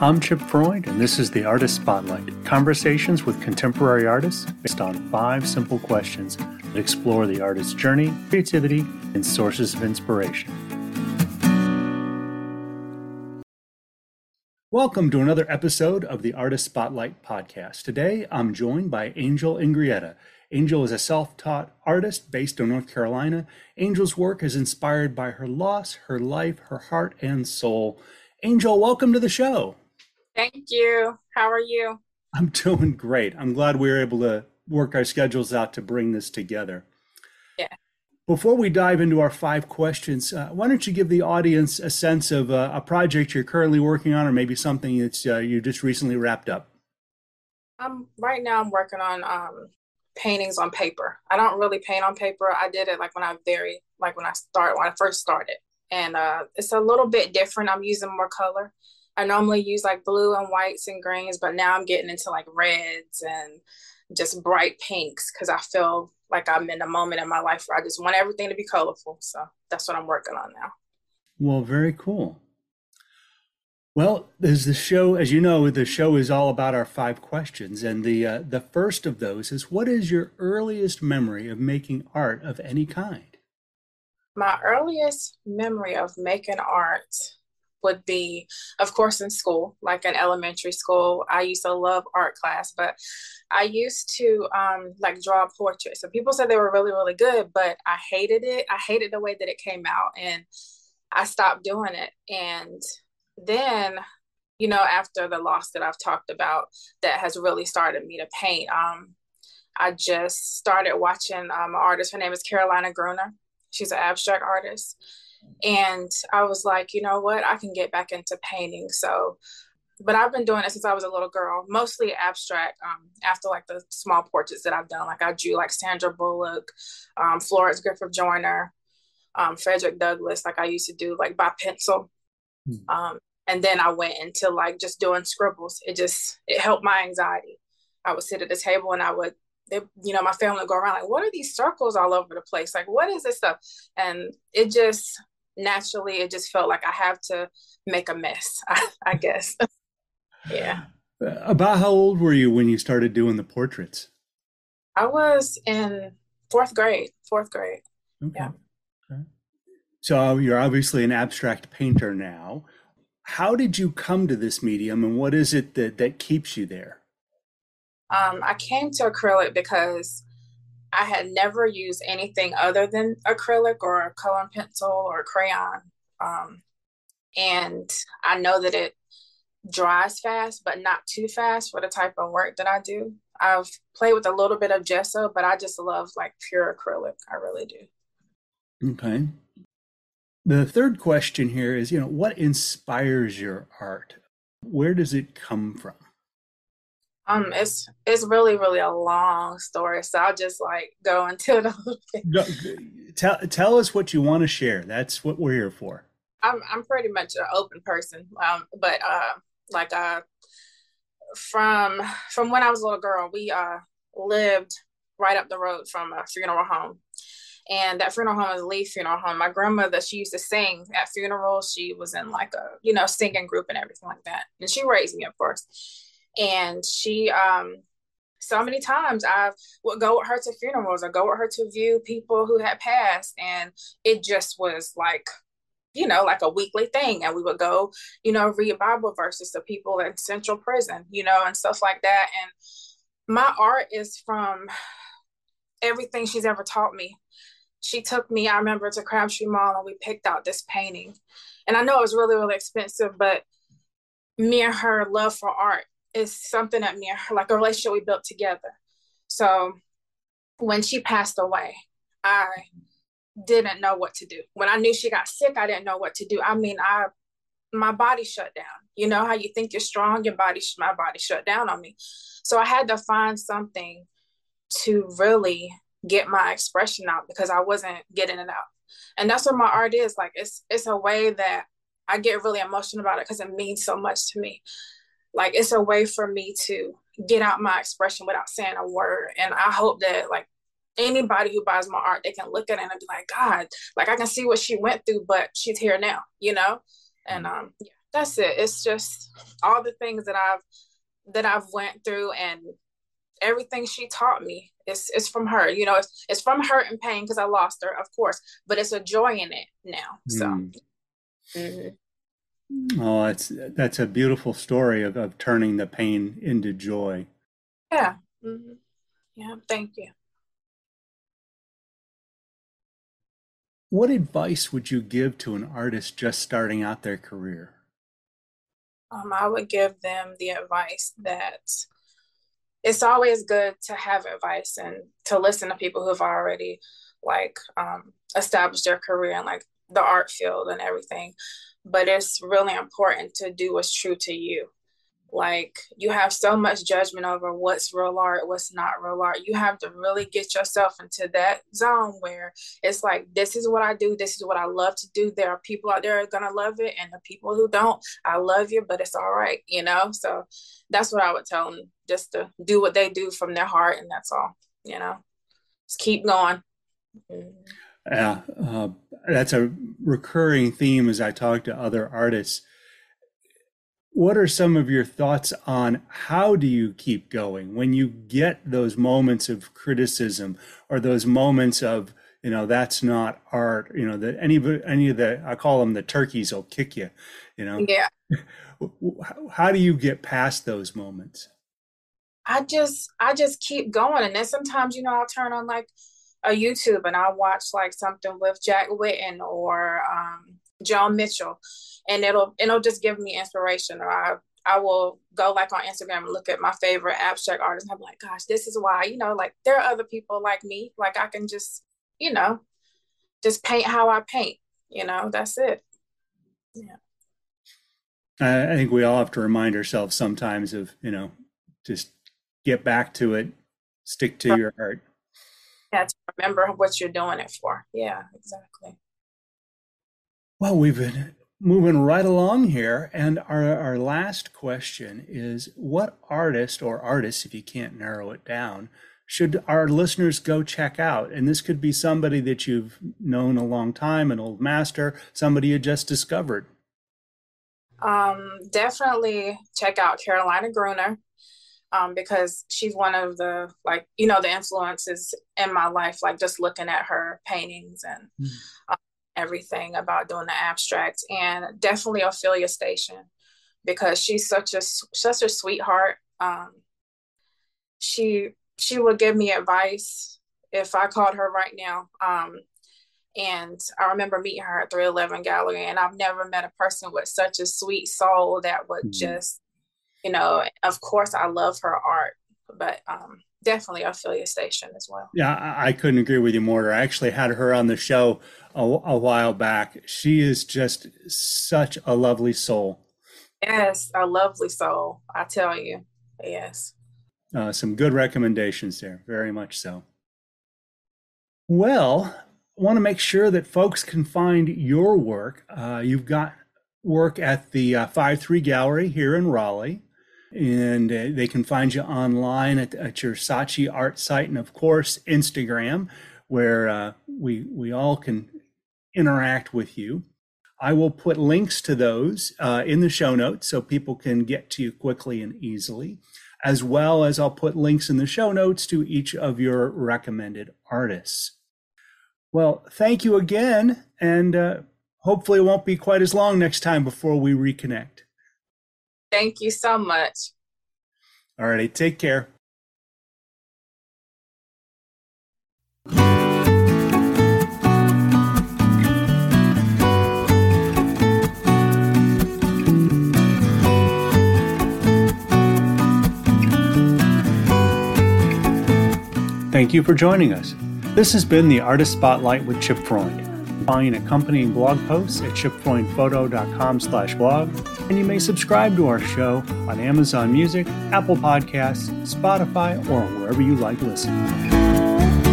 I'm Chip Freud, and this is the Artist Spotlight, conversations with contemporary artists based on 5 simple questions that explore the artist's journey, creativity, and sources of inspiration. Welcome to another episode of the Artist Spotlight Podcast. Today, I'm joined by Angel Ingrietta. Angel is a self-taught artist based in North Carolina. Angel's work is inspired by her loss, her life, her heart, and soul. Angel, welcome to the show. Thank you. How are you? I'm doing great. I'm glad we were able to work our schedules out to bring this together. Yeah. Before we dive into our 5 questions, why don't you give the audience a sense of a project you're currently working on, or maybe something that you just recently wrapped up? Right now I'm working on paintings on paper. I don't really paint on paper. I did it when I first started. And it's a little bit different. I'm using more color. I normally use like blue and whites and greens, but now I'm getting into like reds and just bright pinks because I feel like I'm in a moment in my life where I just want everything to be colorful. So that's what I'm working on now. Well, very cool. Well, as you know, the show is all about our 5 questions. And the first of those is, what is your earliest memory of making art of any kind? My earliest memory of making art would be, of course, in school, like in elementary school. I used to love art class, but I used to draw portraits. So people said they were really, really good, but I hated it. I hated the way that it came out, and I stopped doing it. And then, you know, after the loss that I've talked about, that has really started me to paint. I just started watching an artist. Her name is Carolina Gruner. She's an abstract artist. And I was like, you know what? I can get back into painting. But I've been doing it since I was a little girl, mostly abstract, after like the small portraits that I've done. Like I drew like Sandra Bullock, Florence Griffith-Joyner, Frederick Douglass. Like I used to do like by pencil. And then I went into like just doing scribbles. It helped my anxiety. I would sit at the table and my family would go around like, what are these circles all over the place? Like, what is this stuff? And it just naturally, felt like I have to make a mess, I guess. Yeah. About how old were you when you started doing the portraits? I was in fourth grade. Okay. Yeah. Okay. So you're obviously an abstract painter now. How did you come to this medium, and what is it that keeps you there? I came to acrylic because I had never used anything other than acrylic or a coloring pencil or crayon. And I know that it dries fast, but not too fast for the type of work that I do. I've played with a little bit of gesso, but I just love like pure acrylic. I really do. Okay. The third question here is, you know, what inspires your art? Where does it come from? It's really, really a long story, so I'll just like go into it a little bit. No, tell us what you want to share. That's what we're here for. I'm pretty much an open person, but from when I was a little girl, we lived right up the road from a funeral home, and that funeral home is Lee Funeral Home. My grandmother, she used to sing at funerals. She was in like a singing group and everything like that, and she raised me, of course. And she, so many times I would go with her to funerals or go with her to view people who had passed. And it just was like, like a weekly thing. And we would go, read Bible verses to people in Central Prison, and stuff like that. And my art is from everything she's ever taught me. She took me, I remember, to Crabtree Mall, and we picked out this painting. And I know it was really, really expensive, but me and her love for art is something that me and her, like a relationship we built together. So when she passed away, I didn't know what to do. When I knew she got sick, I didn't know what to do. I mean, my body shut down. You know how you think you're strong, my body shut down on me. So I had to find something to really get my expression out because I wasn't getting it out. And that's what my art is. Like it's a way that I get really emotional about it because it means so much to me. Like, it's a way for me to get out my expression without saying a word. And I hope that, like, anybody who buys my art, they can look at it and be like, God, like, I can see what she went through, but she's here now, And, yeah, that's it. It's just all the things that I've went through and everything she taught me. It's from her, you know. It's from her and pain because I lost her, of course. But it's a joy in it now. So. Mm-hmm. Oh, that's a beautiful story of turning the pain into joy. Yeah. Mm-hmm. Yeah. Thank you. What advice would you give to an artist just starting out their career? I would give them the advice that it's always good to have advice and to listen to people who've already established their career in the art field and everything. But it's really important to do what's true to you. You have so much judgment over what's real art, what's not real art. You have to really get yourself into that zone where it's this is what I do. This is what I love to do. There are people out there who are going to love it. And the people who don't, I love you, but it's all right, you know? So that's what I would tell them, just to do what they do from their heart. And that's all, you know, just keep going. Yeah. That's a recurring theme as I talk to other artists. What are some of your thoughts on how do you keep going when you get those moments of criticism or those moments of, you know, that's not art, you know, that any of the, I call them the turkeys will kick you, you know? Yeah. How do you get past those moments? I just keep going. And then sometimes, you know, I'll turn on a YouTube and I'll watch something with Jack Whitten or John Mitchell. And it'll just give me inspiration. Or I will go on Instagram and look at my favorite abstract artists. And I'm like, gosh, this is why, you know, there are other people like me. I can just, you know, just paint how I paint, you know, that's it. Yeah. I think we all have to remind ourselves sometimes of, you know, just get back to it, stick to your art. Yeah, to remember what you're doing it for. Yeah, exactly. Well, we've been moving right along here, and our last question is, what artist or artists, if you can't narrow it down, should our listeners go check out? And this could be somebody that you've known a long time, an old master, somebody you just discovered. Definitely check out Carolina Gruner, because she's one of the the influences in my life, just looking at her paintings and everything about doing the abstract. And definitely Ophelia Station, because she's such a sweetheart. She would give me advice if I called her right now. And I remember meeting her at 311 Gallery, and I've never met a person with such a sweet soul that would just, you know, of course I love her art, but definitely Ophelia Station as well. Yeah, I couldn't agree with you more. I actually had her on the show a while back. She is just such a lovely soul. Yes, a lovely soul, I tell you. Yes. Some good recommendations there, very much so. Well, I want to make sure that folks can find your work. You've got work at the 53 Gallery here in Raleigh. And they can find you online at your Saatchi Art site, and of course Instagram, where we all can interact with you. I will put links to those in the show notes so people can get to you quickly and easily, as well as I'll put links in the show notes to each of your recommended artists. Well, thank you again, and hopefully it won't be quite as long next time before we reconnect. Thank you so much. All righty, take care. Thank you for joining us. This has been the Artist Spotlight with Chip Freund. Find accompanying blog posts at chipfreundphoto.com/blog, and you may subscribe to our show on Amazon Music, Apple Podcasts, Spotify, or wherever you like listening.